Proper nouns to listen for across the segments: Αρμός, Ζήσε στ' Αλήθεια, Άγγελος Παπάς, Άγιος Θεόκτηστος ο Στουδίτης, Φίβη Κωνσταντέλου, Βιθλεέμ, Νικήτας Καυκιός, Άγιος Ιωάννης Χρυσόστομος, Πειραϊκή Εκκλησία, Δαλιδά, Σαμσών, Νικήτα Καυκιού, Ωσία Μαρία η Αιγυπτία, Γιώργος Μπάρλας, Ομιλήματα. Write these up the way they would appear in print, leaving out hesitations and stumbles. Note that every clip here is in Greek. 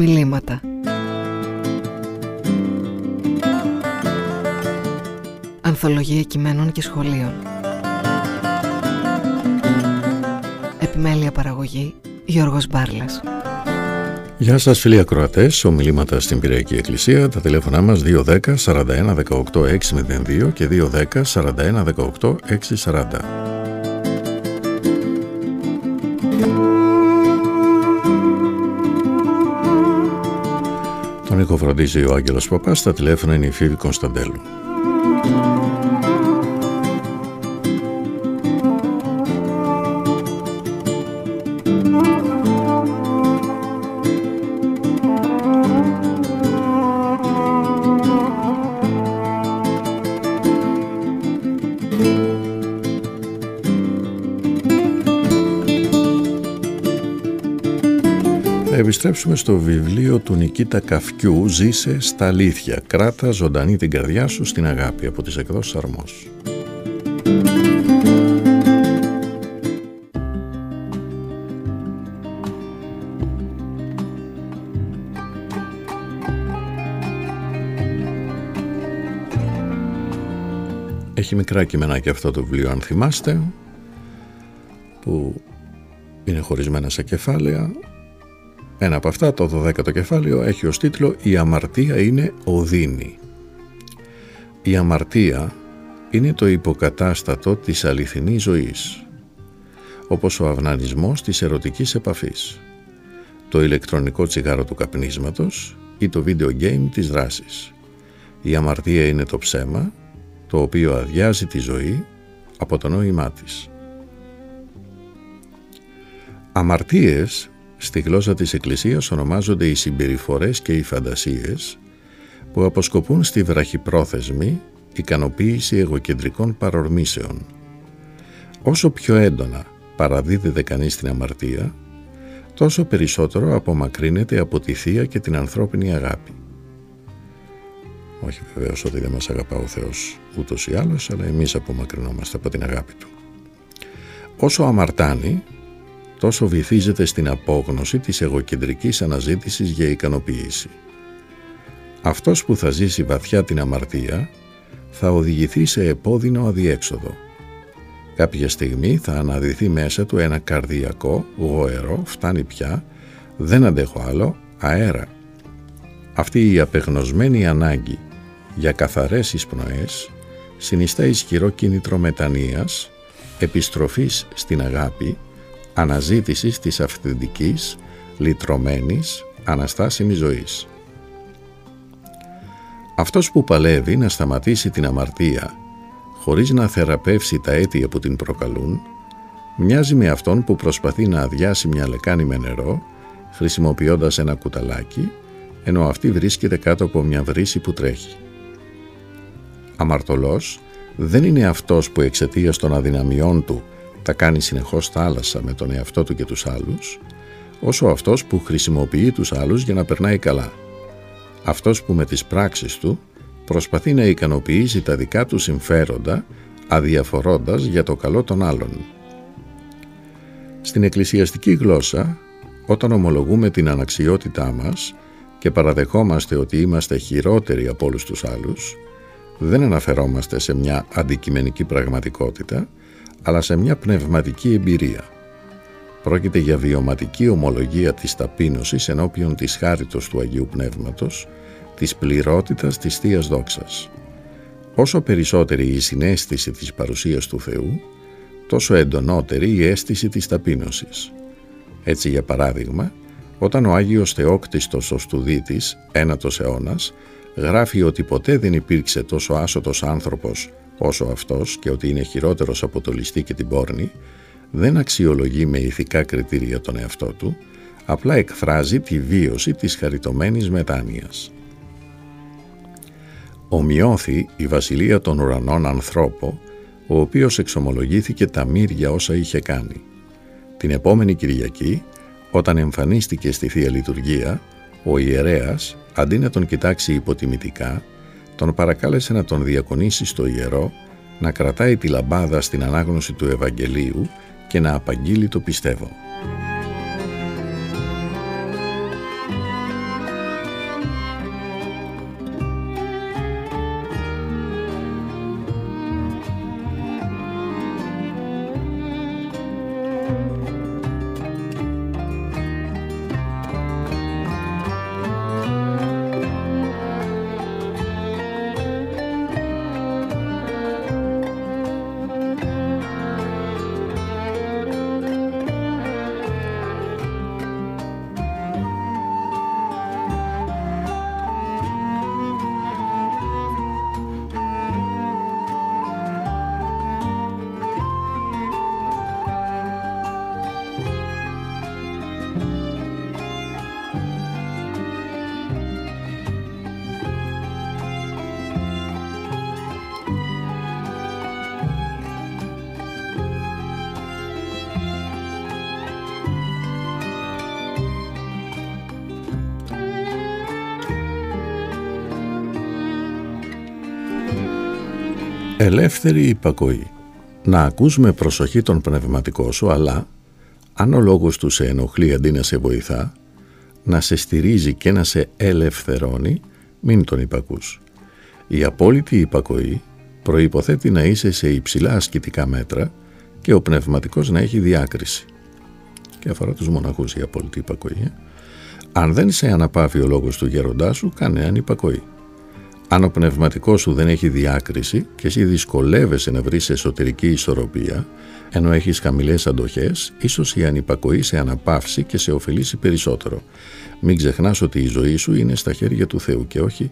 ομιλήματα. Ανθολογία κειμένων και σχολείων. Επιμέλεια παραγωγή Γιώργος Μπάρλας. Γεια σας φίλοι ακροατές, ομιλήματα στην Πυριακή Εκκλησία. Τα τηλέφωνά μας 210-41-18-602 και 210-41-18-640. Τον ήχο φροντίζει ο Άγγελος Παπάς, τα τηλέφωνα είναι η Φίβη Κωνσταντέλου. Επιστρέψουμε στο βιβλίο του Νικήτα Καυκιού «Ζήσε στ' αλήθεια. Κράτα ζωντανή την καρδιά σου στην αγάπη» από τις εκδόσεις Αρμός. Έχει μικρά κείμενα και αυτό το βιβλίο, αν θυμάστε, που είναι χωρισμένα σε κεφάλαια. Ένα από αυτά, το 12ο κεφάλαιο, έχει ως τίτλο «Η αμαρτία είναι οδύνη». Η αμαρτία είναι το υποκατάστατο της αληθινής ζωής, όπως ο αυνανισμός της ερωτικής επαφής, το ηλεκτρονικό τσιγάρο του καπνίσματος ή το video game της δράσης. Η αμαρτία είναι το ψέμα, το οποίο αδειάζει τη ζωή από το νόημά της. Αμαρτίες στη γλώσσα της Εκκλησίας ονομάζονται οι συμπεριφορές και οι φαντασίες που αποσκοπούν στη βραχυπρόθεσμη ικανοποίηση εγωκεντρικών παρορμήσεων. Όσο πιο έντονα παραδίδεται κανείς την αμαρτία, τόσο περισσότερο απομακρύνεται από τη Θεία και την ανθρώπινη αγάπη. Όχι βεβαίως ότι δεν μας αγαπά ο Θεός ούτως ή άλλως, αλλά εμείς απομακρυνόμαστε από την αγάπη Του. Όσο αμαρτάνει, τόσο βυθίζεται στην απόγνωση της εγωκεντρικής αναζήτησης για ικανοποίηση. Αυτός που θα ζήσει βαθιά την αμαρτία θα οδηγηθεί σε επώδυνο αδιέξοδο. Κάποια στιγμή θα αναδυθεί μέσα του ένα καρδιακό, γοερό, φτάνει πια, δεν αντέχω άλλο, αέρα. Αυτή η απεγνωσμένη ανάγκη για καθαρές εισπνοές συνιστά ισχυρό κίνητρο μετανοίας, επιστροφής στην αγάπη, αναζήτησης της αυθεντικής, λυτρωμένης, αναστάσιμης ζωής. Αυτός που παλεύει να σταματήσει την αμαρτία χωρίς να θεραπεύσει τα αίτια που την προκαλούν, μοιάζει με αυτόν που προσπαθεί να αδειάσει μια λεκάνη με νερό χρησιμοποιώντας ένα κουταλάκι, ενώ αυτή βρίσκεται κάτω από μια βρύση που τρέχει. Αμαρτωλός δεν είναι αυτός που εξαιτίας των αδυναμιών του τα κάνει συνεχώς θάλασσα με τον εαυτό του και τους άλλους, όσο αυτός που χρησιμοποιεί τους άλλους για να περνάει καλά. Αυτός που με τις πράξεις του προσπαθεί να ικανοποιήσει τα δικά του συμφέροντα, αδιαφορώντας για το καλό των άλλων. Στην εκκλησιαστική γλώσσα, όταν ομολογούμε την αναξιότητά μας και παραδεχόμαστε ότι είμαστε χειρότεροι από όλους τους άλλους, δεν αναφερόμαστε σε μια αντικειμενική πραγματικότητα, αλλά σε μια πνευματική εμπειρία. Πρόκειται για βιωματική ομολογία της ταπείνωσης ενώπιον της χάριτος του Αγίου Πνεύματος, της πληρότητας της Θείας Δόξας. Όσο περισσότερη η συναίσθηση της παρουσίας του Θεού, τόσο εντονότερη η αίσθηση της ταπείνωσης. Έτσι, για παράδειγμα, όταν ο Άγιος Θεόκτηστος ο Στουδίτης, 9ος αιώνας, γράφει ότι ποτέ δεν υπήρξε τόσο άσωτος άνθρωπος όσο αυτός και ότι είναι χειρότερος από το ληστή και την πόρνη, δεν αξιολογεί με ηθικά κριτήρια τον εαυτό του, απλά εκφράζει τη βίωση της χαριτωμένης μετάνοιας. Ομοιώθη η βασιλεία των ουρανών ανθρώπο, ο οποίος εξομολογήθηκε τα μύρια όσα είχε κάνει. Την επόμενη Κυριακή, όταν εμφανίστηκε στη Θεία Λειτουργία, ο ιερέας, αντί να τον κοιτάξει υποτιμητικά, τον παρακάλεσε να τον διακονήσει στο ιερό, να κρατάει τη λαμπάδα στην ανάγνωση του Ευαγγελίου και να απαγγείλει το πιστεύω. Ελεύθερη υπακοή. Να ακούς με προσοχή τον πνευματικό σου, αλλά αν ο λόγος του σε ενοχλεί αντί να σε βοηθά, να σε στηρίζει και να σε ελευθερώνει, μην τον υπακούς. Η απόλυτη υπακοή προϋποθέτει να είσαι σε υψηλά ασκητικά μέτρα και ο πνευματικός να έχει διάκριση. Και αφορά τους μοναχούς η απόλυτη υπακοή. Αν δεν σε αναπαύει ο λόγος του γέροντά σου, κάνε ανυπακοή. Αν ο πνευματικός σου δεν έχει διάκριση και εσύ δυσκολεύεσαι να βρεις εσωτερική ισορροπία, ενώ έχεις χαμηλές αντοχές, ίσως η ανυπακοή σε αναπαύσει και σε ωφελήσει περισσότερο. Μην ξεχνάς ότι η ζωή σου είναι στα χέρια του Θεού και όχι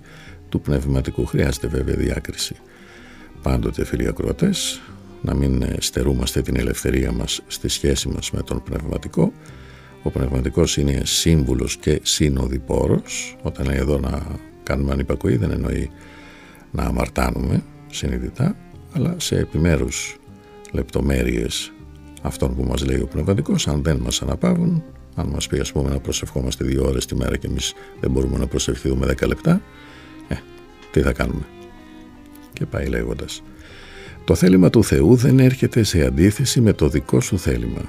του πνευματικού. Χρειάζεται βέβαια διάκριση. Πάντοτε, φίλοι ακροατές, να μην στερούμαστε την ελευθερία μας στη σχέση μας με τον πνευματικό. Ο πνευματικός είναι σύμβουλος και συνοδοιπόρος. Όταν λέει εδώ να κάνουμε ανυπακοή, δεν εννοεί να αμαρτάνουμε συνειδητά, αλλά σε επιμέρους λεπτομέρειες αυτών που μας λέει ο πνευματικός, αν δεν μας αναπαύουν, αν μας πει, ας πούμε, να προσευχόμαστε 2 ώρες τη μέρα και εμείς δεν μπορούμε να προσευχηθούμε 10 λεπτά, τι θα κάνουμε? Και πάει λέγοντας. Το θέλημα του Θεού δεν έρχεται σε αντίθεση με το δικό σου θέλημα.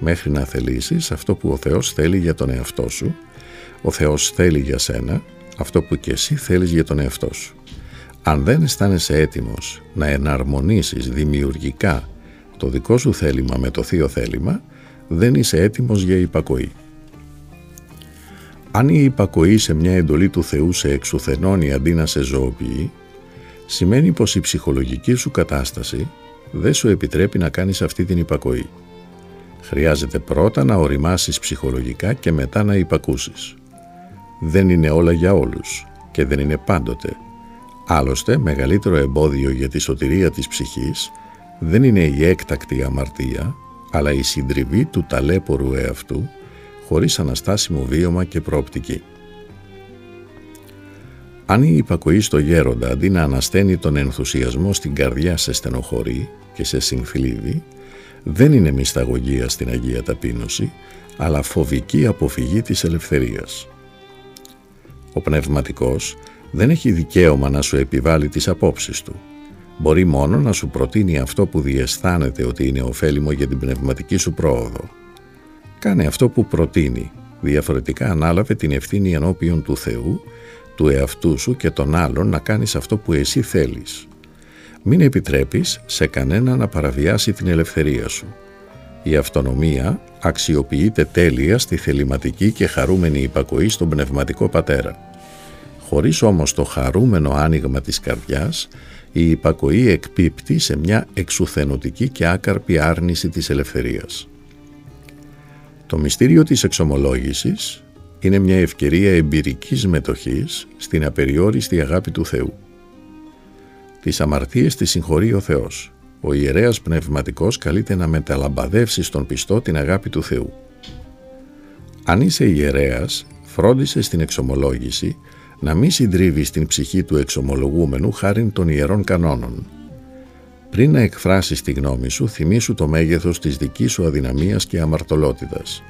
Μέχρι να θελήσεις αυτό που ο Θεός θέλει για τον εαυτό σου, ο Θεός θέλει για σένα αυτό που και εσύ θέλεις για τον εαυτό σου. Αν δεν αισθάνεσαι έτοιμος να εναρμονίσεις δημιουργικά το δικό σου θέλημα με το θείο θέλημα, δεν είσαι έτοιμος για υπακοή. Αν η υπακοή σε μια εντολή του Θεού σε εξουθενώνει αντί να σε ζωοποιεί, σημαίνει πως η ψυχολογική σου κατάσταση δεν σου επιτρέπει να κάνεις αυτή την υπακοή. Χρειάζεται πρώτα να οριμάσεις ψυχολογικά και μετά να υπακούσεις. Δεν είναι όλα για όλους και δεν είναι πάντοτε. Άλλωστε, μεγαλύτερο εμπόδιο για τη σωτηρία της ψυχής δεν είναι η έκτακτη αμαρτία, αλλά η συντριβή του ταλέπορου εαυτού, χωρίς αναστάσιμο βίωμα και προοπτική. Αν η υπακοή στο γέροντα, αντί να ανασταίνει τον ενθουσιασμό στην καρδιά, σε στενοχωρεί και σε συνθλίβει, δεν είναι μυσταγωγία στην Αγία Ταπείνωση, αλλά φοβική αποφυγή της ελευθερίας. Ο πνευματικός δεν έχει δικαίωμα να σου επιβάλλει τις απόψεις του. Μπορεί μόνο να σου προτείνει αυτό που διαισθάνεται ότι είναι ωφέλιμο για την πνευματική σου πρόοδο. Κάνε αυτό που προτείνει, διαφορετικά ανάλαβε την ευθύνη ενώπιον του Θεού, του εαυτού σου και των άλλων να κάνεις αυτό που εσύ θέλεις. Μην επιτρέπεις σε κανένα να παραβιάσει την ελευθερία σου. Η αυτονομία αξιοποιείται τέλεια στη θεληματική και χαρούμενη υπακοή στον πνευματικό πατέρα. Χωρίς όμως το χαρούμενο άνοιγμα της καρδιάς, η υπακοή εκπίπτει σε μια εξουθενωτική και άκαρπη άρνηση της ελευθερίας. Το μυστήριο της εξομολόγησης είναι μια ευκαιρία εμπειρικής μετοχής στην απεριόριστη αγάπη του Θεού. Τις αμαρτίες τις συγχωρεί ο Θεός. Ο ιερέας πνευματικός καλείται να μεταλαμπαδεύσει στον πιστό την αγάπη του Θεού. Αν είσαι ιερέας, φρόντισε στην εξομολόγηση να μην συντρίβεις την ψυχή του εξομολογούμενου χάριν των ιερών κανόνων. Πριν να εκφράσεις τη γνώμη σου, θυμήσου το μέγεθος της δικής σου αδυναμίας και αμαρτωλότητας.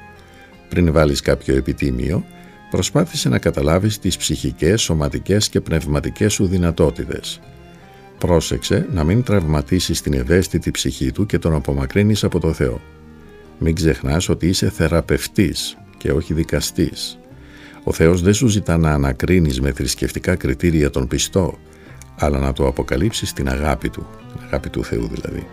Πριν βάλεις κάποιο επιτίμιο, προσπάθησε να καταλάβεις τις ψυχικές, σωματικές και πνευματικές σου δυνατότητες. Πρόσεξε να μην τραυματίσεις την ευαίσθητη ψυχή του και τον απομακρύνεις από το Θεό. Μην ξεχνάς ότι είσαι θεραπευτής και όχι δικαστής. Ο Θεός δεν σου ζητά να ανακρίνεις με θρησκευτικά κριτήρια τον πιστό, αλλά να το αποκαλύψεις την αγάπη του, την αγάπη του Θεού δηλαδή.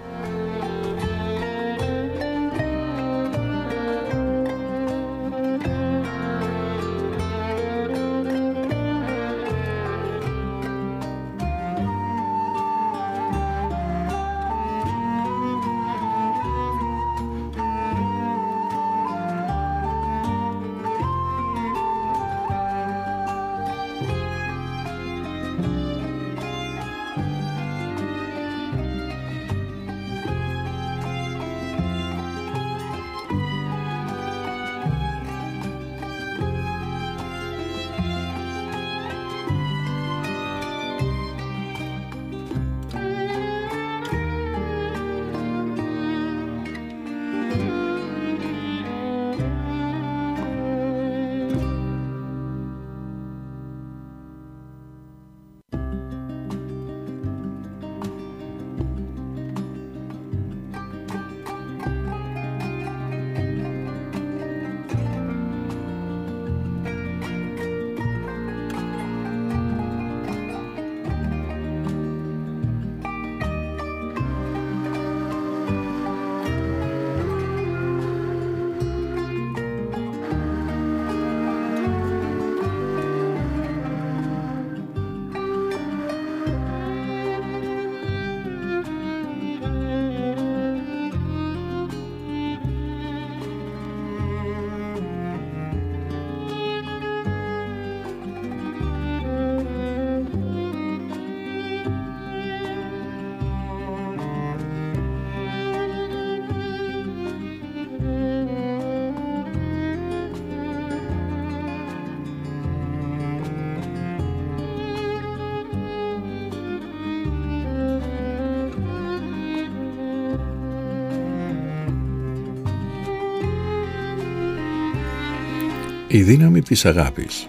Η δύναμη της αγάπης.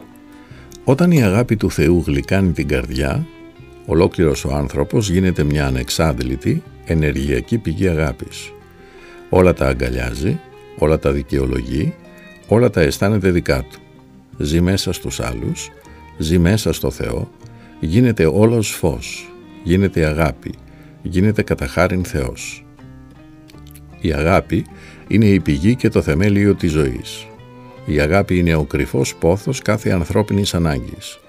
Όταν η αγάπη του Θεού γλυκάνει την καρδιά, ολόκληρος ο άνθρωπος γίνεται μια ανεξάντλητη, ενεργειακή πηγή αγάπης. Όλα τα αγκαλιάζει, όλα τα δικαιολογεί, όλα τα αισθάνεται δικά του. Ζει μέσα στους άλλους, ζει μέσα στο Θεό, γίνεται όλος φως, γίνεται αγάπη, γίνεται καταχάριν Θεός. Η αγάπη είναι η πηγή και το θεμέλιο της ζωής. Η αγάπη είναι ο κρυφός πόθος κάθε ανθρώπινης ανάγκης.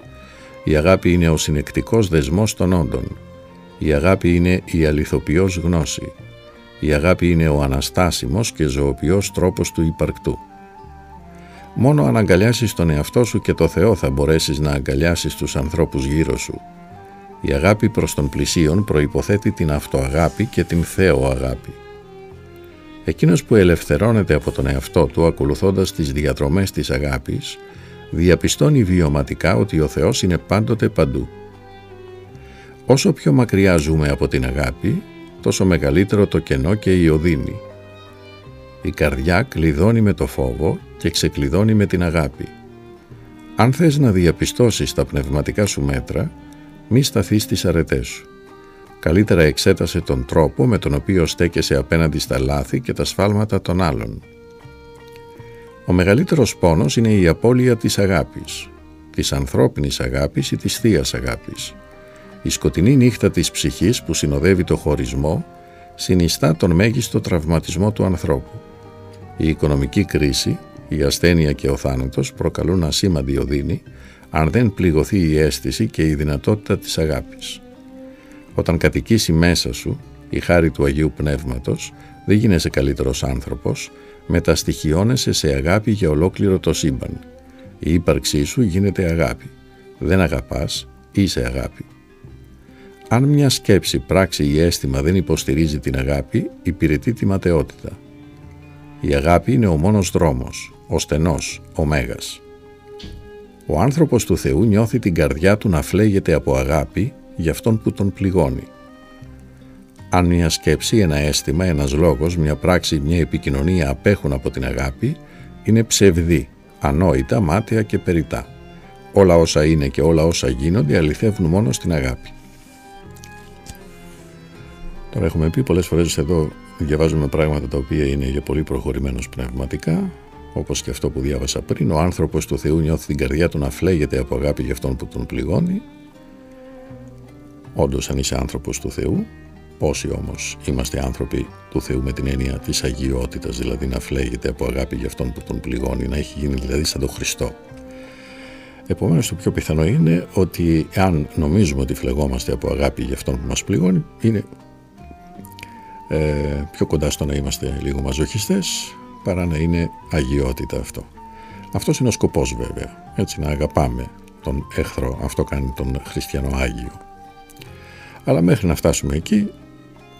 Η αγάπη είναι ο συνεκτικός δεσμός των όντων. Η αγάπη είναι η αληθοποιός γνώση. Η αγάπη είναι ο αναστάσιμος και ζωοποιός τρόπος του υπαρκτού. Μόνο αν αγκαλιάσεις τον εαυτό σου και το Θεό θα μπορέσεις να αγκαλιάσεις τους ανθρώπους γύρω σου. Η αγάπη προς τον πλησίον προϋποθέτει την αυτοαγάπη και την θεοαγάπη. Εκείνος που ελευθερώνεται από τον εαυτό του ακολουθώντας τις διαδρομές της αγάπης, διαπιστώνει βιωματικά ότι ο Θεός είναι πάντοτε παντού. Όσο πιο μακριά ζούμε από την αγάπη, τόσο μεγαλύτερο το κενό και η οδύνη. Η καρδιά κλειδώνει με το φόβο και ξεκλειδώνει με την αγάπη. Αν θες να διαπιστώσεις τα πνευματικά σου μέτρα, μη σταθείς στις αρετές σου. Καλύτερα εξέτασε τον τρόπο με τον οποίο στέκεσαι απέναντι στα λάθη και τα σφάλματα των άλλων. Ο μεγαλύτερος πόνος είναι η απώλεια της αγάπης, της ανθρώπινης αγάπης ή της θείας αγάπης. Η σκοτεινή νύχτα της ψυχής που συνοδεύει το χωρισμό συνιστά τον μέγιστο τραυματισμό του ανθρώπου. Η οικονομική κρίση, η ασθένεια και ο θάνατος προκαλούν ασήμαντη οδύνη αν δεν πληγωθεί η αίσθηση και η δυνατότητα της αγάπης. Όταν κατοικήσει μέσα σου η χάρη του Αγίου Πνεύματος, δεν γίνεσαι καλύτερος άνθρωπος, μεταστοιχιώνεσαι σε αγάπη για ολόκληρο το σύμπαν. Η ύπαρξή σου γίνεται αγάπη. Δεν αγαπάς, είσαι αγάπη. Αν μια σκέψη, πράξη ή αίσθημα δεν υποστηρίζει την αγάπη, υπηρετεί τη ματαιότητα. Η αγάπη είναι ο μόνος δρόμος, ο στενός, ο μέγας. Ο άνθρωπος του Θεού νιώθει την καρδιά του να φλέγεται από αγάπη για αυτόν που τον πληγώνει. Αν μια σκέψη, ένα αίσθημα, ένας λόγος, μια πράξη, μια επικοινωνία απέχουν από την αγάπη, είναι ψευδή, ανόητα, μάταια και περιτά. Όλα όσα είναι και όλα όσα γίνονται αληθεύουν μόνο στην αγάπη. Τώρα έχουμε πει πολλές φορές εδώ διαβάζουμε πράγματα τα οποία είναι για πολύ προχωρημένους πνευματικά, όπως και αυτό που διάβασα πριν. Ο άνθρωπος του Θεού νιώθει την καρδιά του να φλέγεται από αγάπη για αυτόν που τον πληγώνει. Όντως, αν είσαι άνθρωπος του Θεού, όσοι όμως είμαστε άνθρωποι του Θεού με την έννοια της αγιότητας, δηλαδή να φλέγεται από αγάπη για αυτόν που τον πληγώνει, να έχει γίνει δηλαδή σαν τον Χριστό. Επομένως, το πιο πιθανό είναι ότι αν νομίζουμε ότι φλεγόμαστε από αγάπη για αυτόν που μας πληγώνει, είναι πιο κοντά στο να είμαστε λίγο μαζοχιστές παρά να είναι αγιότητα αυτό. Αυτός είναι ο σκοπός βέβαια, έτσι, να αγαπάμε τον έχθρο, αυτό κάνει τον χριστιανό άγιο. Αλλά μέχρι να φτάσουμε εκεί,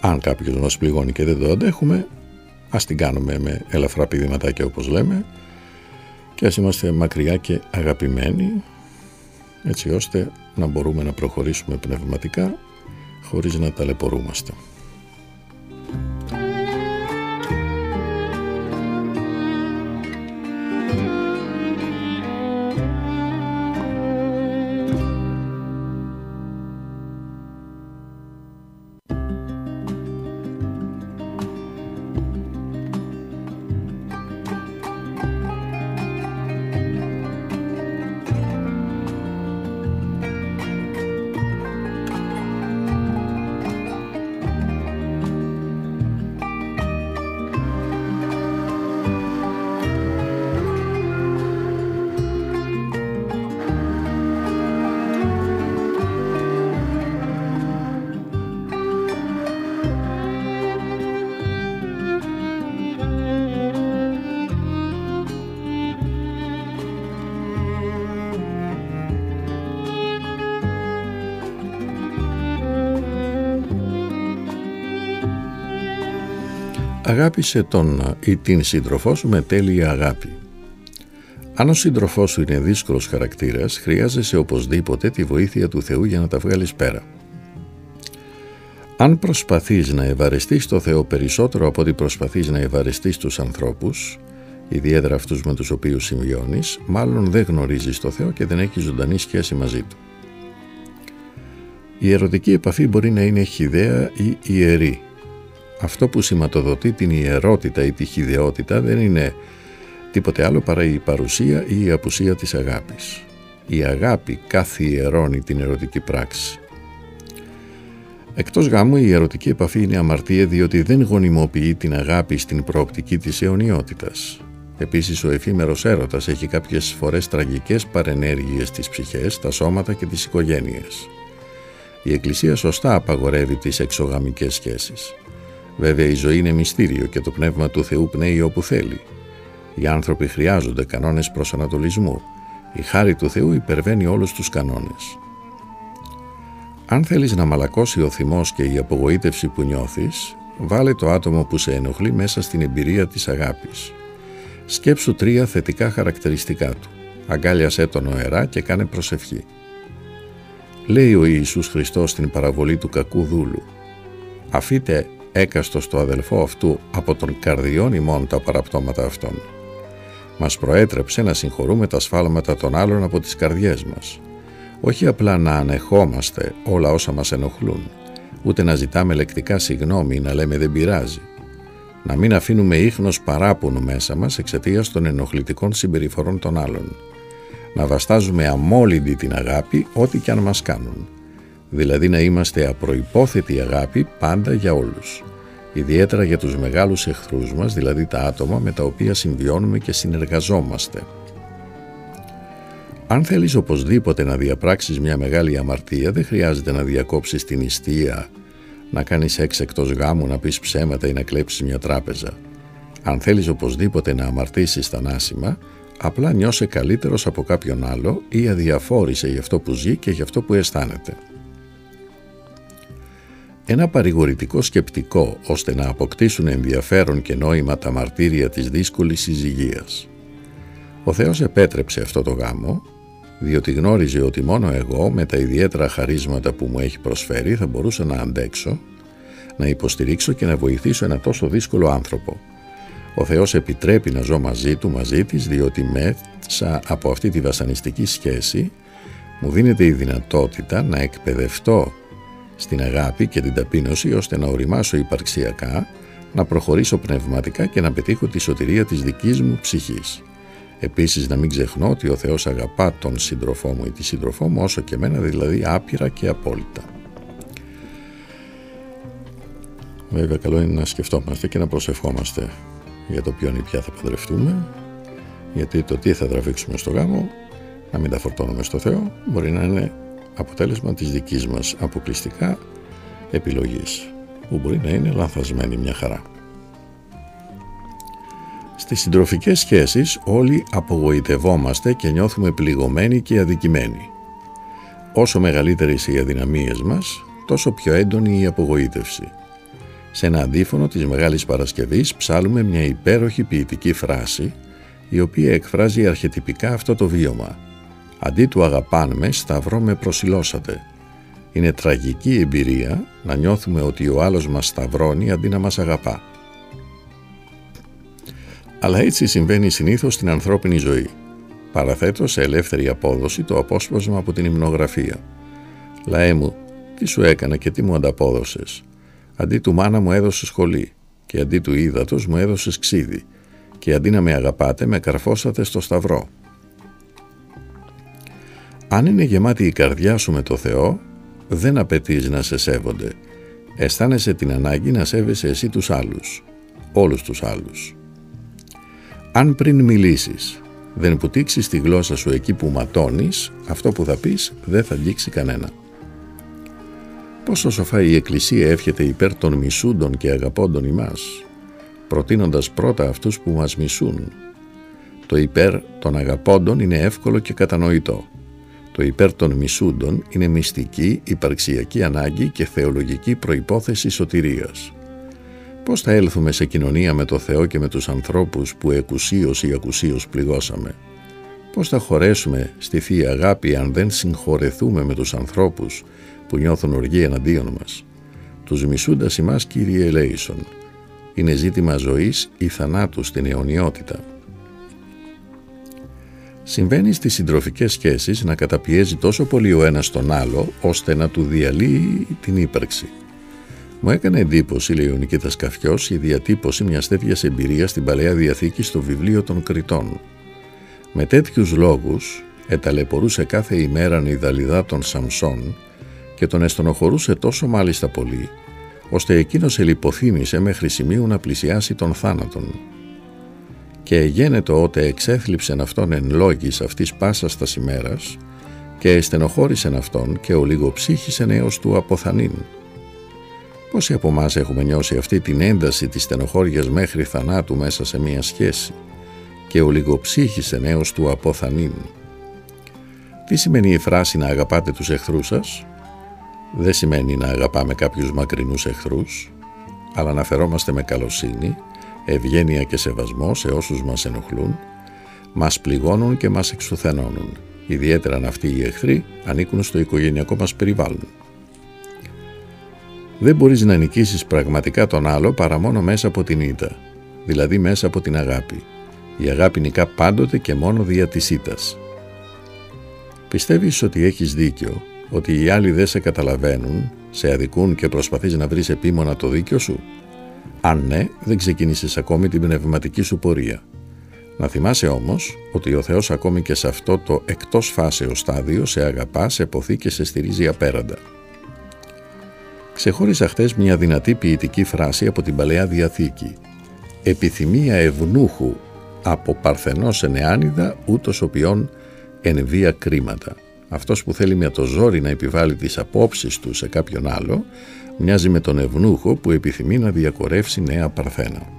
αν κάποιος μας πληγώνει και δεν το αντέχουμε, ας την κάνουμε με ελαφρά πηδηματάκια όπως λέμε και ας είμαστε μακριά και αγαπημένοι, έτσι ώστε να μπορούμε να προχωρήσουμε πνευματικά χωρίς να ταλαιπωρούμαστε. Αγάπησε τον ή την σύντροφό σου με τέλεια αγάπη. Αν ο σύντροφός σου είναι δύσκολος χαρακτήρας, χρειάζεσαι οπωσδήποτε τη βοήθεια του Θεού για να τα βγάλεις πέρα. Αν προσπαθείς να ευαρεστείς το Θεό περισσότερο από ότι προσπαθείς να ευαρεστείς τους ανθρώπους, ιδιαίτερα αυτούς με τους οποίους συμβιώνεις, μάλλον δεν γνωρίζεις το Θεό και δεν έχεις ζωντανή σχέση μαζί Του. Η ερωτική επαφή μπορεί να είναι χυδαία ή ιερή. Αυτό που σηματοδοτεί την ιερότητα ή τη χυδαιότητα δεν είναι τίποτε άλλο παρά η παρουσία ή η απουσία της αγάπης. Η αγάπη καθιερώνει την ερωτική πράξη. Εκτός γάμου, η ερωτική επαφή είναι αμαρτία διότι δεν γονιμοποιεί την αγάπη στην προοπτική της αιωνιότητας. Επίσης, ο εφήμερος έρωτας έχει κάποιες φορές τραγικές παρενέργειες στις ψυχές, τα σώματα και τις οικογένειες. Η Εκκλησία σωστά απαγορεύει τις εξωγαμικές σχέσεις. Βέβαια, η ζωή είναι μυστήριο και το πνεύμα του Θεού πνέει όπου θέλει. Οι άνθρωποι χρειάζονται κανόνες προσανατολισμού. Η χάρη του Θεού υπερβαίνει όλους τους κανόνες. Αν θέλεις να μαλακώσει ο θυμός και η απογοήτευση που νιώθεις, βάλε το άτομο που σε ενοχλεί μέσα στην εμπειρία της αγάπης. Σκέψου 3 θετικά χαρακτηριστικά του. Αγκάλιασέ τον ωερά και κάνε προσευχή. Λέει ο Ιησούς Χριστός στην παραβολή του κακού δούλου: «Αφείτε έκαστος το αδελφό αυτού από των καρδιών ημών τα παραπτώματα αυτών». Μας προέτρεψε να συγχωρούμε τα σφάλματα των άλλων από τις καρδιές μας. Όχι απλά να ανεχόμαστε όλα όσα μας ενοχλούν, ούτε να ζητάμε λεκτικά συγγνώμη ή να λέμε «δεν πειράζει». Να μην αφήνουμε ίχνος παράπονου μέσα μας εξαιτίας των ενοχλητικών συμπεριφορών των άλλων. Να βαστάζουμε αμόλυντη την αγάπη ό,τι και αν μας κάνουν. Δηλαδή να είμαστε απροϋπόθετη αγάπη πάντα για όλους. Ιδιαίτερα για τους μεγάλους εχθρούς μας, δηλαδή τα άτομα με τα οποία συμβιώνουμε και συνεργαζόμαστε. Αν θέλεις οπωσδήποτε να διαπράξεις μια μεγάλη αμαρτία, δεν χρειάζεται να διακόψεις την νηστεία, να κάνεις σεξ εκτός γάμου, να πεις ψέματα ή να κλέψεις μια τράπεζα. Αν θέλεις οπωσδήποτε να αμαρτήσεις θανάσιμα, απλά νιώσε καλύτερος από κάποιον άλλο ή αδιαφόρησε γι' αυτό που ζει και γι' αυτό που αισθάνεται. Ένα παρηγορητικό σκεπτικό ώστε να αποκτήσουν ενδιαφέρον και νόημα τα μαρτύρια της δύσκολης συζυγίας. Ο Θεός επέτρεψε αυτό το γάμο, διότι γνώριζε ότι μόνο εγώ με τα ιδιαίτερα χαρίσματα που μου έχει προσφέρει θα μπορούσα να αντέξω, να υποστηρίξω και να βοηθήσω ένα τόσο δύσκολο άνθρωπο. Ο Θεός επιτρέπει να ζω μαζί του, μαζί της, διότι μέσα από αυτή τη βασανιστική σχέση μου δίνεται η δυνατότητα να εκπαιδευτώ στην αγάπη και την ταπείνωση ώστε να οριμάσω υπαρξιακά, να προχωρήσω πνευματικά και να πετύχω τη σωτηρία της δικής μου ψυχής. Επίσης, να μην ξεχνώ ότι ο Θεός αγαπά τον σύντροφό μου ή τη σύντροφό μου όσο και εμένα, δηλαδή άπειρα και απόλυτα. Βέβαια, καλό είναι να σκεφτόμαστε και να προσευχόμαστε για το ποιον ή ποια θα παντρευτούμε, γιατί το τι θα τραβήξουμε στο γάμο, να μην τα φορτώνουμε στο Θεό, μπορεί να είναι αποτέλεσμα της δικής μας αποκλειστικά επιλογής, που μπορεί να είναι λανθασμένη μια χαρά. Στις συντροφικές σχέσεις όλοι απογοητευόμαστε και νιώθουμε πληγωμένοι και αδικημένοι. Όσο μεγαλύτερες οι αδυναμίες μας, τόσο πιο έντονη η απογοήτευση. Σε ένα αντίφωνο της Μεγάλης Παρασκευής ψάλουμε μια υπέροχη ποιητική φράση, η οποία εκφράζει αρχετυπικά αυτό το βίωμα. Αντί του «αγαπάν με, σταυρό με προσιλώσατε». Είναι τραγική εμπειρία να νιώθουμε ότι ο άλλος μας σταυρώνει αντί να μας αγαπά. Αλλά έτσι συμβαίνει συνήθως στην ανθρώπινη ζωή. Παραθέτω σε ελεύθερη απόδοση το απόσπασμα από την υμνογραφία. «Λαέ μου, τι σου έκανα και τι μου ανταπόδωσες. Αντί του μάνα μου έδωσες χολή και αντί του ύδατος μου έδωσες ξύδι και αντί να με αγαπάτε με καρφώσατε στο σταυρό». Αν είναι γεμάτη η καρδιά σου με το Θεό, δεν απαιτείς να σε σέβονται. Αισθάνεσαι την ανάγκη να σέβεσαι εσύ τους άλλους, όλους τους άλλους. Αν πριν μιλήσεις, δεν πουτήξεις τη γλώσσα σου εκεί που ματώνεις, αυτό που θα πεις δεν θα αγγίξει κανένα. Πόσο σοφά η Εκκλησία εύχεται υπέρ των μισούντων και αγαπώντων ημάς, προτείνοντας πρώτα αυτούς που μας μισούν. Το υπέρ των αγαπώντων είναι εύκολο και κατανοητό. Το υπέρ των μισούντων είναι μυστική, υπαρξιακή ανάγκη και θεολογική προϋπόθεση σωτηρίας. Πώς θα έλθουμε σε κοινωνία με το Θεό και με τους ανθρώπους που εκουσίως ή ακουσίως πληγώσαμε? Πώς θα χωρέσουμε στη Θεία Αγάπη αν δεν συγχωρεθούμε με τους ανθρώπους που νιώθουν οργή εναντίον μας? Τους μισούντας ημάς, Κύριε ελέησον. Είναι ζήτημα ζωής ή θανάτου στην αιωνιότητα. Συμβαίνει στις συντροφικές σχέσεις να καταπιέζει τόσο πολύ ο ένας τον άλλο, ώστε να του διαλύει την ύπαρξη. Μου έκανε εντύπωση, λέει ο Νικήτας Καυκιός, η διατύπωση μιας τέτοιας εμπειρίας στην Παλαιά Διαθήκη στο βιβλίο των Κριτών. Με τέτοιους λόγους εταλαιπωρούσε κάθε ημέραν η δαλιδά των Σαμσών και τον εστονοχωρούσε τόσο μάλιστα πολύ, ώστε εκείνος ελιποθύμησε μέχρι σημείου να πλησιάσει τον θάνατον. Και εγένετο ότε εξέθλιψεν αυτόν εν λόγης αυτής πάσας τας ημέρας και εστενοχώρησεν αυτόν και ολιγοψύχησεν έως του αποθανήν. Πόσοι από εμάς έχουμε νιώσει αυτή την ένταση της στενοχώριας μέχρι θανάτου μέσα σε μία σχέση και ολιγοψύχησεν έως του αποθανήν. Τι σημαίνει η φράση να αγαπάτε τους εχθρούς σας? Δεν σημαίνει να αγαπάμε κάποιους μακρινούς εχθρούς, αλλά να φερόμαστε με καλοσύνη, ευγένεια και σεβασμό σε όσους μας ενοχλούν, μας πληγώνουν και μας εξουθενώνουν, ιδιαίτερα αν αυτοί οι εχθροί ανήκουν στο οικογενειακό μας περιβάλλον. Δεν μπορείς να νικήσεις πραγματικά τον άλλο παρά μόνο μέσα από την ήττα, δηλαδή μέσα από την αγάπη. Η αγάπη νικά πάντοτε και μόνο δια της ήττας. Πιστεύεις ότι έχεις δίκιο, ότι οι άλλοι δεν σε καταλαβαίνουν, σε αδικούν και προσπαθείς να βρεις επίμονα το δίκιο σου? Αν ναι, δεν ξεκίνησες ακόμη την πνευματική σου πορεία. Να θυμάσαι όμως ότι ο Θεός ακόμη και σε αυτό το εκτός φάσεως στάδιο σε αγαπά, σε ποθεί και σε στηρίζει απέραντα. Ξεχώρισα χτες μια δυνατή ποιητική φράση από την Παλαιά Διαθήκη. «Επιθυμία ευνούχου από παρθενός εν εάνιδα, ούτως οποίον εν βία κρίματα». Αυτός που θέλει με το ζόρι να επιβάλλει τις απόψεις του σε κάποιον άλλο, μοιάζει με τον ευνούχο που επιθυμεί να διακορεύσει νέα παρθένα.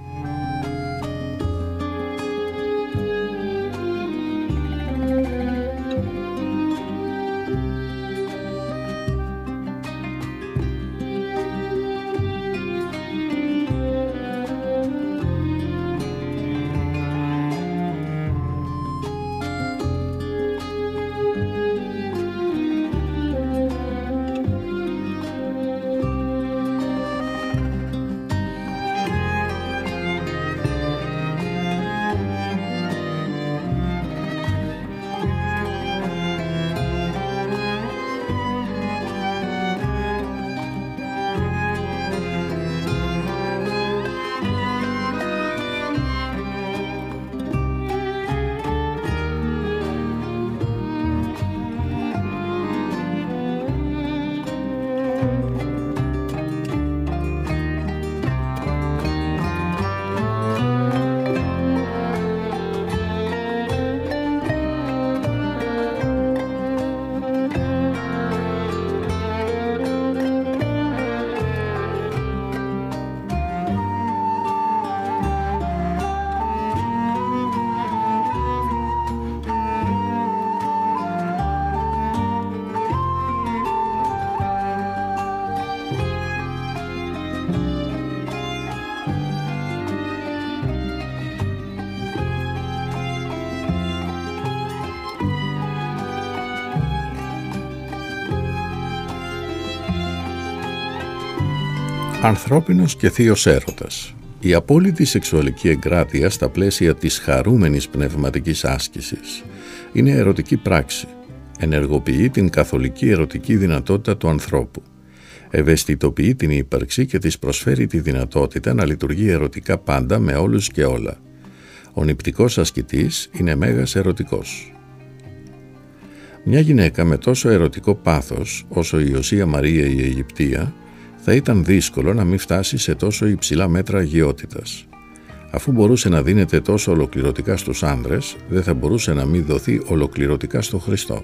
Ανθρώπινος και θείος έρωτας. Η απόλυτη σεξουαλική εγκράτεια στα πλαίσια της χαρούμενης πνευματικής άσκησης είναι ερωτική πράξη. Ενεργοποιεί την καθολική ερωτική δυνατότητα του ανθρώπου. Ευαισθητοποιεί την ύπαρξη και της προσφέρει τη δυνατότητα να λειτουργεί ερωτικά πάντα με όλους και όλα. Ο νηπτικός ασκητής είναι μέγας ερωτικός. Μια γυναίκα με τόσο ερωτικό πάθος όσο η Ωσία Μαρία η Αιγυπτία θα ήταν δύσκολο να μην φτάσει σε τόσο υψηλά μέτρα αγιότητας. Αφού μπορούσε να δίνεται τόσο ολοκληρωτικά στους άνδρες, δεν θα μπορούσε να μην δοθεί ολοκληρωτικά στο Χριστό.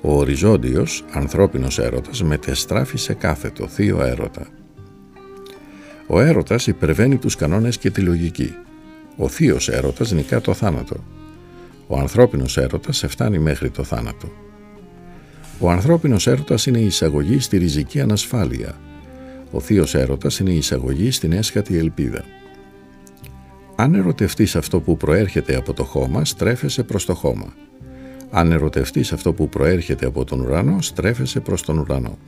Ο οριζόντιος, ανθρώπινος έρωτας, μετεστράφει σε κάθετο, θείο έρωτα. Ο έρωτας υπερβαίνει τους κανόνες και τη λογική. Ο θείος έρωτας νικά το θάνατο. Ο ανθρώπινος έρωτας εφτάνει μέχρι το θάνατο. Ο ανθρώπινος έρωτας είναι η εισαγωγή στη ριζική ανασφάλεια. Ο θείος έρωτας είναι η εισαγωγή στην έσχατη ελπίδα. Αν ερωτευτείς αυτό που προέρχεται από το χώμα, στρέφεσαι προς το χώμα. Αν ερωτευτείς αυτό που προέρχεται από τον ουρανό, στρέφεσαι προς τον ουρανό.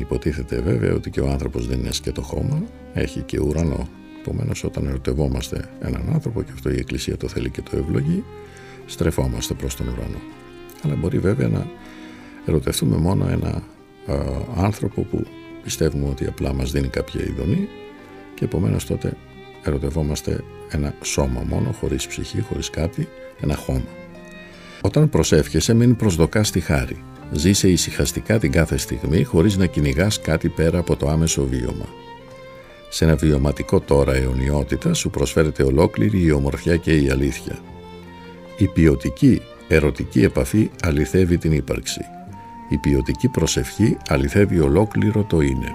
Υποτίθεται βέβαια ότι και ο άνθρωπος δεν είναι σκέτο χώμα, έχει και ουρανό. Επομένως, όταν ερωτευόμαστε έναν άνθρωπο, και αυτό η Εκκλησία το θέλει και το ευλογεί, στρεφόμαστε προς τον ουρανό. Αλλά μπορεί βέβαια να ερωτευτούμε μόνο ένα άνθρωπο που πιστεύουμε ότι απλά μας δίνει κάποια ειδονή, και επομένως τότε ερωτευόμαστε ένα σώμα μόνο, χωρίς ψυχή, χωρίς κάτι, ένα χώμα. Όταν προσεύχεσαι, μην προσδοκάς τη χάρη. Ζήσε ησυχαστικά την κάθε στιγμή, χωρίς να κυνηγάς κάτι πέρα από το άμεσο βίωμα. Σε ένα βιωματικό τώρα αιωνιότητα σου προσφέρεται ολόκληρη η ομορφιά και η αλήθεια. Η ποιοτική ερωτική επαφή αληθεύει την ύπαρξη. Η ποιοτική προσευχή αληθεύει ολόκληρο το είναι.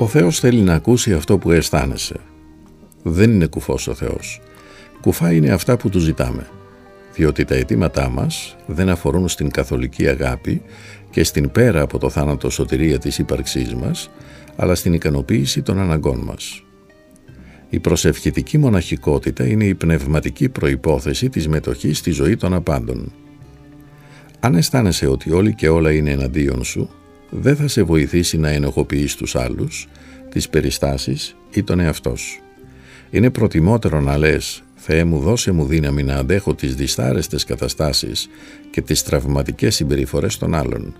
Ο Θεός θέλει να ακούσει αυτό που αισθάνεσαι. Δεν είναι κουφός ο Θεός. Κουφά είναι αυτά που του ζητάμε, διότι τα αιτήματά μας δεν αφορούν στην καθολική αγάπη και στην πέρα από το θάνατο σωτηρία της ύπαρξής μας, αλλά στην ικανοποίηση των αναγκών μας. Η προσευχητική μοναχικότητα είναι η πνευματική προϋπόθεση της μετοχής στη ζωή των απάντων. Αν αισθάνεσαι ότι όλοι και όλα είναι εναντίον σου, δεν θα σε βοηθήσει να ενοχοποιείς τους άλλους, τις περιστάσεις ή τον εαυτό σου. Είναι προτιμότερο να λες «Θεέ μου, δώσε μου δύναμη να αντέχω τις δυσάρεστες καταστάσεις και τις τραυματικές συμπεριφορές των άλλων.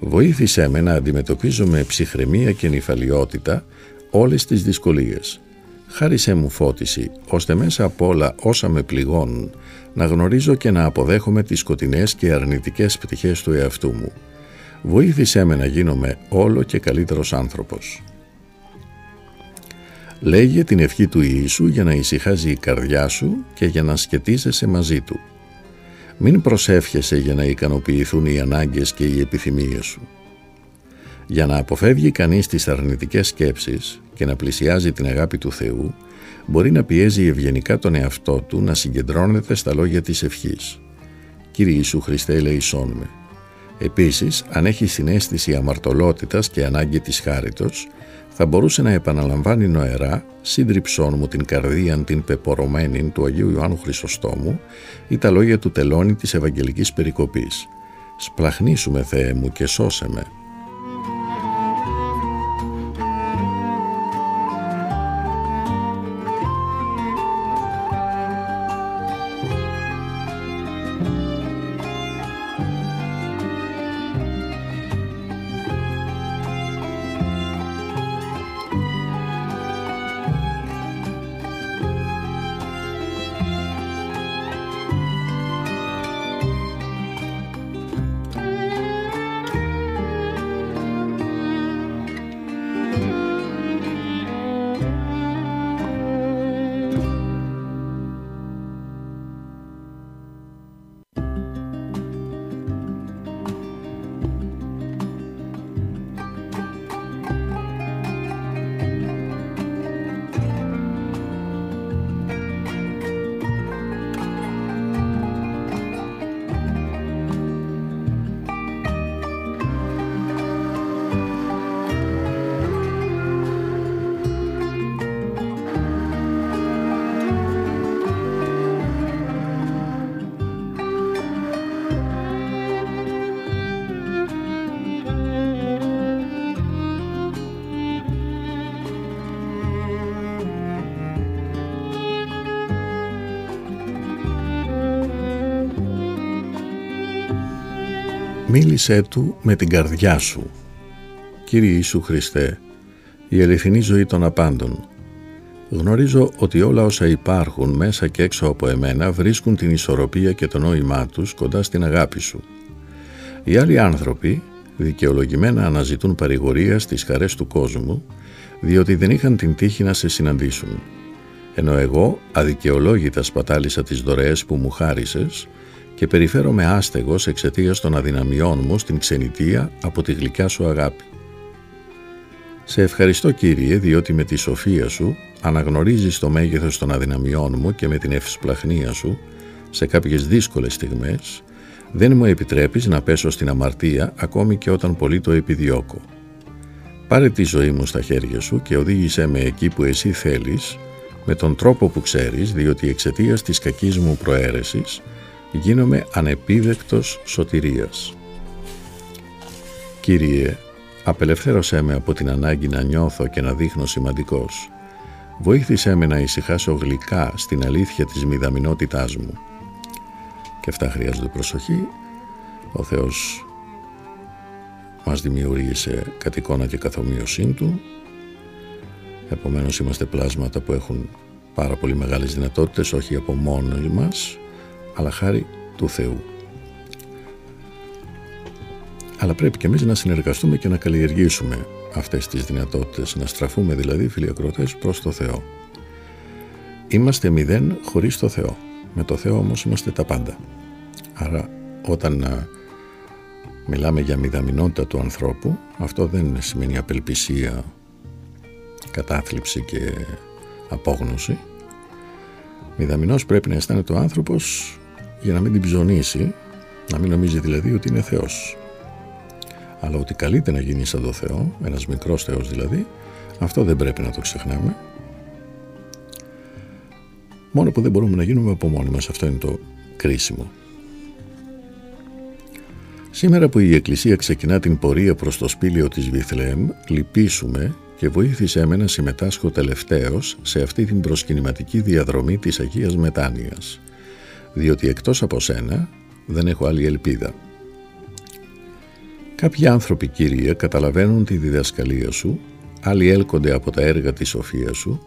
Βοήθησέ με να αντιμετωπίζω με ψυχραιμία και νηφαλιότητα όλες τις δυσκολίες. Χάρισέ μου φώτιση, ώστε μέσα από όλα όσα με πληγώνουν να γνωρίζω και να αποδέχομαι τις σκοτεινές και αρνητικές πτυχές του εαυτού μου. Βοήθησέ με να γίνομαι όλο και καλύτερος άνθρωπος». Λέγε την ευχή του Ιησού για να ησυχάζει η καρδιά σου και για να σχετίζεσαι μαζί του. Μην προσεύχεσαι για να ικανοποιηθούν οι ανάγκες και οι επιθυμίες σου. Για να αποφεύγει κανείς τις αρνητικές σκέψεις και να πλησιάζει την αγάπη του Θεού, μπορεί να πιέζει ευγενικά τον εαυτό του να συγκεντρώνεται στα λόγια της ευχής. «Κύριε Ιησού Χριστέ, ελεησόν με». Επίσης, αν έχει συναίσθηση αμαρτωλότητας και ανάγκη της χάριτος, θα μπορούσε να επαναλαμβάνει νοερά «Σύντριψόν μου την καρδίαν την πεπορωμένην» του Αγίου Ιωάννου Χρυσοστόμου ή τα λόγια του τελώνη της Ευαγγελικής Περικοπής «Σπλαχνίσουμε Θεέ μου και σώσε με». Μίλησέ του με την καρδιά σου. Κύριε Ιησού Χριστέ, η αληθινή ζωή των απάντων. Γνωρίζω ότι όλα όσα υπάρχουν μέσα και έξω από εμένα βρίσκουν την ισορροπία και το νόημά τους κοντά στην αγάπη σου. Οι άλλοι άνθρωποι δικαιολογημένα αναζητούν παρηγορία στις χαρές του κόσμου, διότι δεν είχαν την τύχη να σε συναντήσουν. ενώ εγώ αδικαιολόγητα σπατάλησα τις δωρεές που μου χάρισες και περιφέρομαι άστεγος εξαιτίας των αδυναμιών μου στην ξενιτεία από τη γλυκιά σου αγάπη. Σε ευχαριστώ, Κύριε, διότι με τη σοφία σου αναγνωρίζεις το μέγεθος των αδυναμιών μου και με την ευσπλαχνία σου, σε κάποιες δύσκολες στιγμές, δεν μου επιτρέπεις να πέσω στην αμαρτία ακόμη και όταν πολύ το επιδιώκω. Πάρε τη ζωή μου στα χέρια σου και οδήγησέ με εκεί που εσύ θέλεις, με τον τρόπο που ξέρεις, διότι εξαιτίας της κακής μου προαίρεσης γίνομαι ανεπίδεκτος σωτηρίας. Κύριε, απελευθέρωσέ με από την ανάγκη να νιώθω και να δείχνω σημαντικός. Βοήθησέ με να ησυχάσω γλυκά στην αλήθεια της μηδαμινότητάς μου. Και αυτά χρειάζονται προσοχή. Ο Θεός μας δημιούργησε κατ' εικόνα και καθ' ομοίωσήν του. Επομένως είμαστε πλάσματα που έχουν πάρα πολύ μεγάλες δυνατότητες, όχι από μόνοι μας, αλλά χάρη του Θεού. Αλλά πρέπει και εμείς να συνεργαστούμε και να καλλιεργήσουμε αυτές τις δυνατότητες, να στραφούμε δηλαδή, φίλοι ακροατές, προς το Θεό. Είμαστε μηδέν χωρίς το Θεό. Με το Θεό όμως είμαστε τα πάντα. Άρα όταν μιλάμε για μηδαμινότητα του ανθρώπου, αυτό δεν σημαίνει απελπισία, κατάθλιψη και απόγνωση. Μηδαμινός πρέπει να αισθάνεται ο άνθρωπος για να μην την ψωνίσει, να μην νομίζει δηλαδή ότι είναι Θεός, αλλά ότι καλείται να γίνει σαν το Θεό, ένας μικρός Θεός δηλαδή. Αυτό δεν πρέπει να το ξεχνάμε. Μόνο που δεν μπορούμε να γίνουμε από μόνοι μας, αυτό είναι το κρίσιμο. Σήμερα που η Εκκλησία ξεκινά την πορεία προς το σπήλαιο της Βιθλεέμ, λυπήσουμε και βοήθησέ με να συμμετάσχω τελευταίος σε αυτή την προσκυνηματική διαδρομή της Αγίας Μετάνοιας, διότι εκτός από σένα δεν έχω άλλη ελπίδα. Κάποιοι άνθρωποι, Κύριε, καταλαβαίνουν τη διδασκαλία σου, άλλοι έλκονται από τα έργα της σοφίας σου,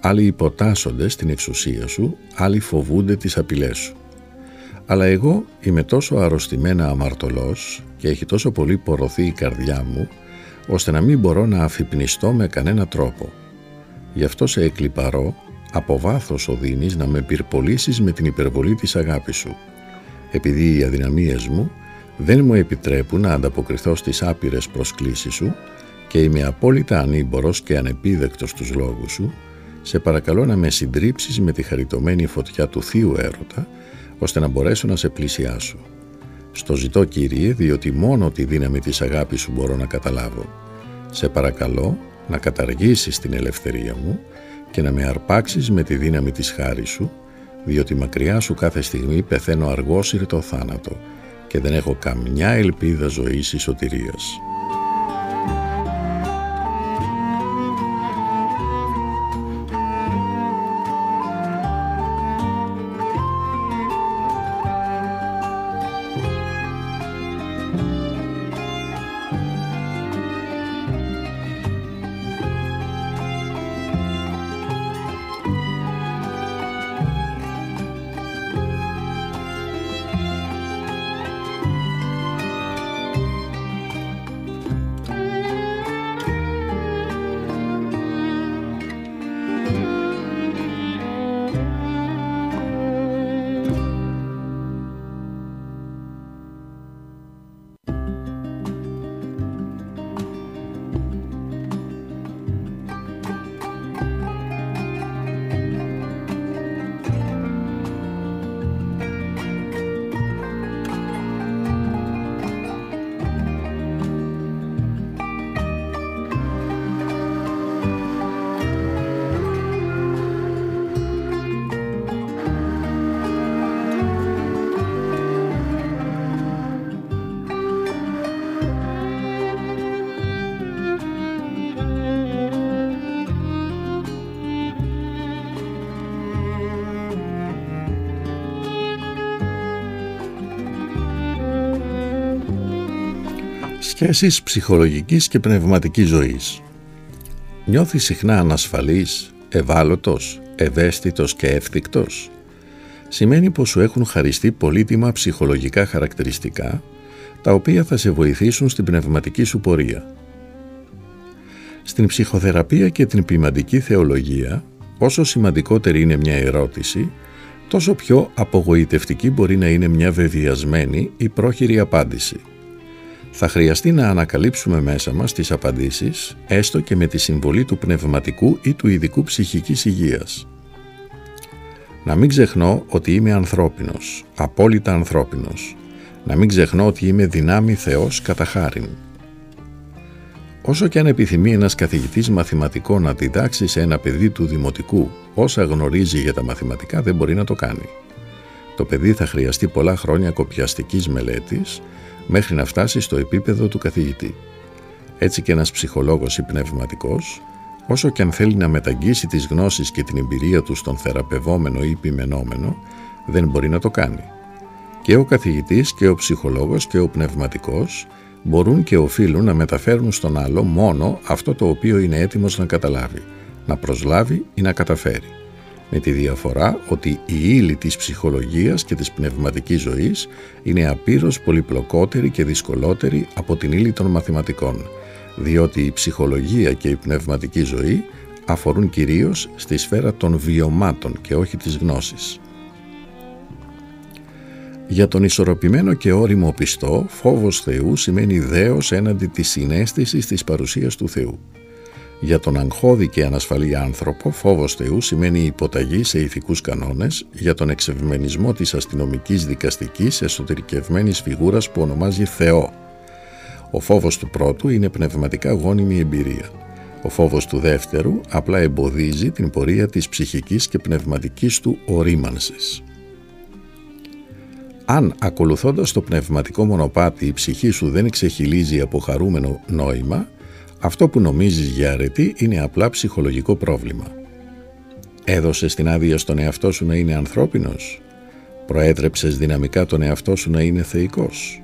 άλλοι υποτάσσονται στην εξουσία σου, άλλοι φοβούνται τις απειλές σου. Αλλά εγώ είμαι τόσο αρρωστημένα αμαρτωλός και έχει τόσο πολύ πορωθεί η καρδιά μου, ώστε να μην μπορώ να αφυπνιστώ με κανένα τρόπο. Γι' αυτό σε εκλιπαρώ, από βάθος οδύνης να με πυρπολίσεις με την υπερβολή της αγάπης σου, επειδή οι αδυναμίες μου δεν μου επιτρέπουν να ανταποκριθώ στις άπειρες προσκλήσεις σου και είμαι απόλυτα ανήμπορος και ανεπίδεκτος στους λόγους σου. Σε παρακαλώ να με συντρίψεις με τη χαριτωμένη φωτιά του Θείου έρωτα, ώστε να μπορέσω να σε πλησιάσω. Στο ζητώ, Κύριε, διότι μόνο τη δύναμη της αγάπης σου μπορώ να καταλάβω. Σε παρακαλώ να καταργήσεις την ελευθερία μου και να με αρπάξεις με τη δύναμη της χάρης σου, διότι μακριά σου κάθε στιγμή πεθαίνω αργόσυρτο θάνατο και δεν έχω καμιά ελπίδα ζωής ή σωτηρίας. Σχέσεις ψυχολογικής και πνευματικής ζωής. Νιώθεις συχνά ανασφαλής, ευάλωτος, ευαίσθητος και εύθυκτος? Σημαίνει πως σου έχουν χαριστεί πολύτιμα ψυχολογικά χαρακτηριστικά, τα οποία θα σε βοηθήσουν στην πνευματική σου πορεία. Στην ψυχοθεραπεία και την ποιμαντική θεολογία Όσο σημαντικότερη είναι μια ερώτηση, τόσο πιο απογοητευτική μπορεί να είναι μια βεβαιασμένη ή πρόχειρη απάντηση. Θα χρειαστεί να ανακαλύψουμε μέσα μας τις απαντήσεις, έστω και με τη συμβολή του πνευματικού ή του ειδικού ψυχικής υγείας. Να μην ξεχνώ ότι είμαι ανθρώπινος, απόλυτα ανθρώπινος. Να μην ξεχνώ ότι είμαι δυνάμει Θεός κατά χάριν. Όσο και αν επιθυμεί ένας καθηγητής μαθηματικών να διδάξει σε ένα παιδί του δημοτικού όσα γνωρίζει για τα μαθηματικά, δεν μπορεί να το κάνει. Το παιδί θα χρειαστεί πολλά χρόνια κοπιαστικής μελέτης μέχρι να φτάσει στο επίπεδο του καθηγητή. Έτσι και ένας ψυχολόγος ή πνευματικός, όσο και αν θέλει να μεταγγίσει τις γνώσεις και την εμπειρία του στον θεραπευόμενο ή επιμενόμενο, δεν μπορεί να το κάνει. Και ο καθηγητής και ο ψυχολόγος και ο πνευματικός μπορούν και οφείλουν να μεταφέρουν στον άλλο μόνο αυτό το οποίο είναι έτοιμος να καταλάβει, να προσλάβει ή να καταφέρει. Με τη διαφορά ότι η ύλη της ψυχολογίας και της πνευματικής ζωής είναι απείρως πολυπλοκότερη και δυσκολότερη από την ύλη των μαθηματικών, διότι η ψυχολογία και η πνευματική ζωή αφορούν κυρίως στη σφαίρα των βιωμάτων και όχι της γνώσης. Για τον ισορροπημένο και ώριμο πιστό, φόβος Θεού σημαίνει δέος έναντι της συναίσθησης της παρουσίας του Θεού. Για τον αγχώδη και ανασφαλή άνθρωπο, φόβος Θεού σημαίνει υποταγή σε ηθικούς κανόνες για τον εξευμενισμό της αστυνομικής δικαστικής εσωτερικευμένης φιγούρας που ονομάζει Θεό. Ο φόβος του πρώτου είναι πνευματικά γόνιμη εμπειρία. Ο φόβος του δεύτερου απλά εμποδίζει την πορεία της ψυχικής και πνευματικής του ορίμανσης. Αν ακολουθώντας το πνευματικό μονοπάτι η ψυχή σου δεν ξεχυλίζει από χαρούμενο νόημα, αυτό που νομίζεις για αρετή είναι απλά ψυχολογικό πρόβλημα. Έδωσες την άδεια στον εαυτό σου να είναι ανθρώπινος? Προέτρεψες δυναμικά τον εαυτό σου να είναι θεϊκός?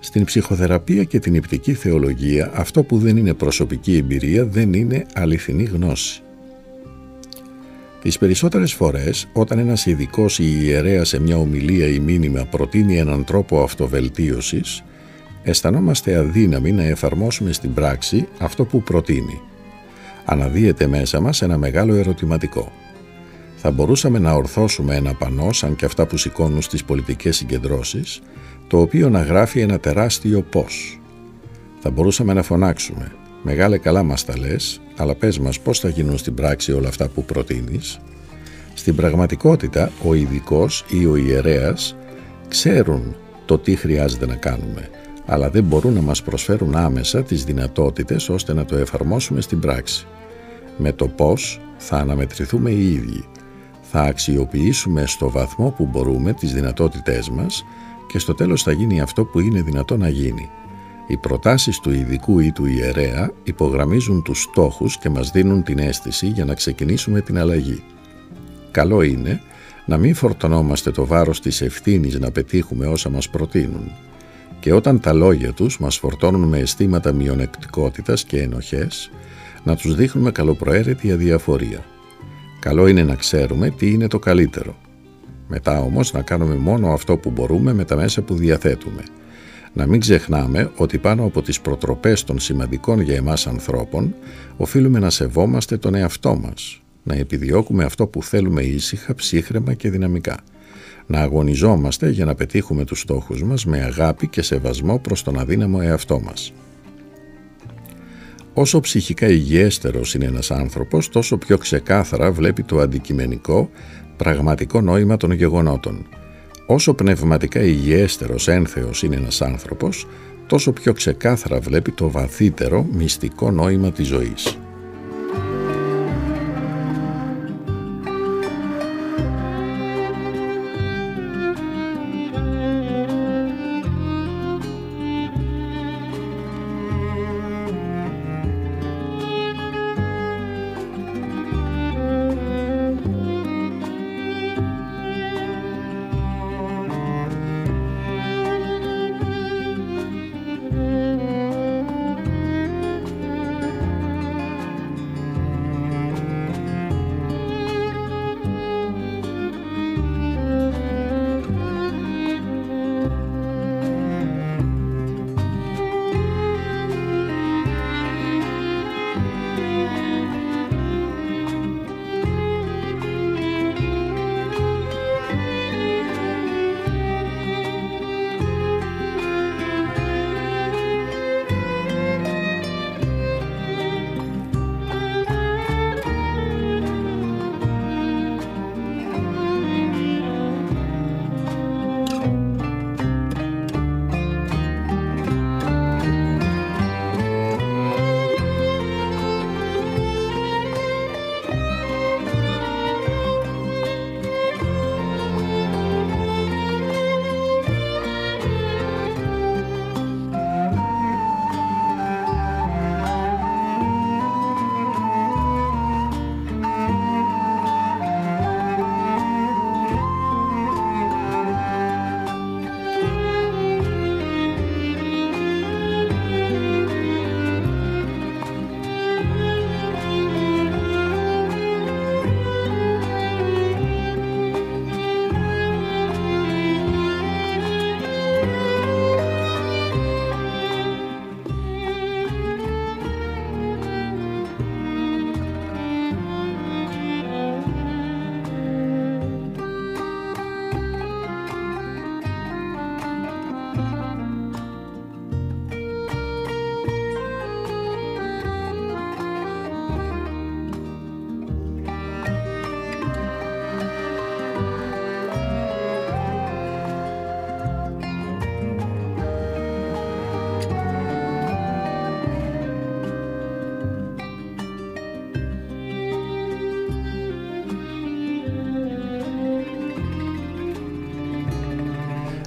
Στην ψυχοθεραπεία και την υπτική θεολογία αυτό που δεν είναι προσωπική εμπειρία δεν είναι αληθινή γνώση. Τις περισσότερες φορές, όταν ένας ειδικός ή ιερέας σε μια ομιλία ή μήνυμα προτείνει έναν τρόπο αυτοβελτίωσης, αισθανόμαστε αδύναμοι να εφαρμόσουμε στην πράξη αυτό που προτείνει. Αναδύεται μέσα μας ένα μεγάλο ερωτηματικό. Θα μπορούσαμε να ορθώσουμε ένα πανό, σαν και αυτά που σηκώνουν στις πολιτικές συγκεντρώσεις, το οποίο να γράφει ένα τεράστιο πώς. Θα μπορούσαμε να φωνάξουμε: «Μεγάλε, καλά μας τα λες, αλλά πες μας πώς θα γίνουν στην πράξη όλα αυτά που προτείνεις». Στην πραγματικότητα, ο ειδικός ή ο ιερέας ξέρουν το τι χρειάζεται να κάνουμε, αλλά δεν μπορούν να μας προσφέρουν άμεσα τις δυνατότητες ώστε να το εφαρμόσουμε στην πράξη. Με το πώς θα αναμετρηθούμε οι ίδιοι. Θα αξιοποιήσουμε στο βαθμό που μπορούμε τις δυνατότητές μας και στο τέλος θα γίνει αυτό που είναι δυνατό να γίνει. Οι προτάσεις του ειδικού ή του ιερέα υπογραμμίζουν τους στόχους και μας δίνουν την αίσθηση για να ξεκινήσουμε την αλλαγή. Καλό είναι να μην φορτωνόμαστε το βάρος της ευθύνης να πετύχουμε όσα μας προτείνουν. Και όταν τα λόγια τους μας φορτώνουν με αισθήματα μειονεκτικότητας και ενοχές, να τους δείχνουμε καλοπροαίρετη αδιαφορία. Καλό είναι να ξέρουμε τι είναι το καλύτερο. Μετά όμως να κάνουμε μόνο αυτό που μπορούμε με τα μέσα που διαθέτουμε. Να μην ξεχνάμε ότι πάνω από τις προτροπές των σημαντικών για εμάς ανθρώπων οφείλουμε να σεβόμαστε τον εαυτό μας, να επιδιώκουμε αυτό που θέλουμε ήσυχα, ψύχρεμα και δυναμικά, να αγωνιζόμαστε για να πετύχουμε τους στόχους μας με αγάπη και σεβασμό προς τον αδύναμο εαυτό μας. Όσο ψυχικά υγιέστερος είναι ένας άνθρωπος, τόσο πιο ξεκάθαρα βλέπει το αντικειμενικό, πραγματικό νόημα των γεγονότων. Όσο πνευματικά υγιέστερος, ένθεος είναι ένας άνθρωπος, τόσο πιο ξεκάθαρα βλέπει το βαθύτερο, μυστικό νόημα της ζωής.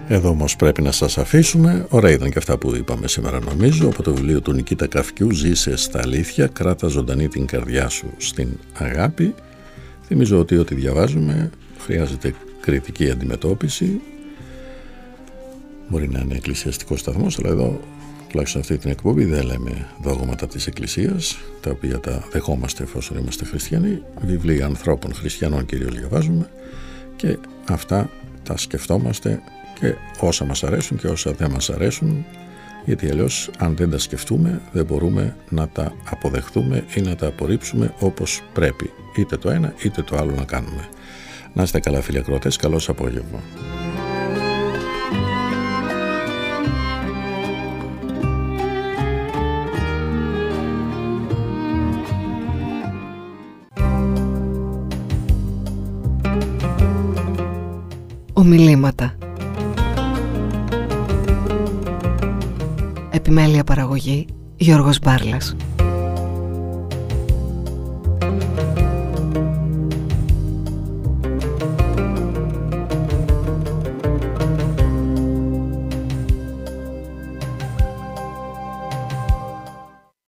Εδώ όμως πρέπει να σας αφήσουμε. Ωραία ήταν και αυτά που είπαμε σήμερα, νομίζω, από το βιβλίο του Νικήτα Καυκιού, «Ζήσε στα αλήθεια, κράτα ζωντανή την καρδιά σου στην αγάπη». Θυμίζω ότι ό,τι διαβάζουμε χρειάζεται κριτική αντιμετώπιση. Μπορεί να είναι εκκλησιαστικό σταθμός, αλλά εδώ, τουλάχιστον αυτή την εκπομπή, δεν λέμε δόγματα της Εκκλησίας, τα οποία τα δεχόμαστε εφόσον είμαστε χριστιανοί. Βιβλία ανθρώπων χριστιανών κυρίως διαβάζουμε και αυτά τα σκεφτόμαστε, και όσα μας αρέσουν και όσα δεν μας αρέσουν, γιατί αλλιώς αν δεν τα σκεφτούμε δεν μπορούμε να τα αποδεχτούμε ή να τα απορρίψουμε όπως πρέπει, είτε το ένα είτε το άλλο να κάνουμε. Να είστε καλά, φίλοι ακροατές, καλό σας απόγευμα. Ομιλήματα. Επιμέλεια παραγωγή Γιώργος Μπάρλας.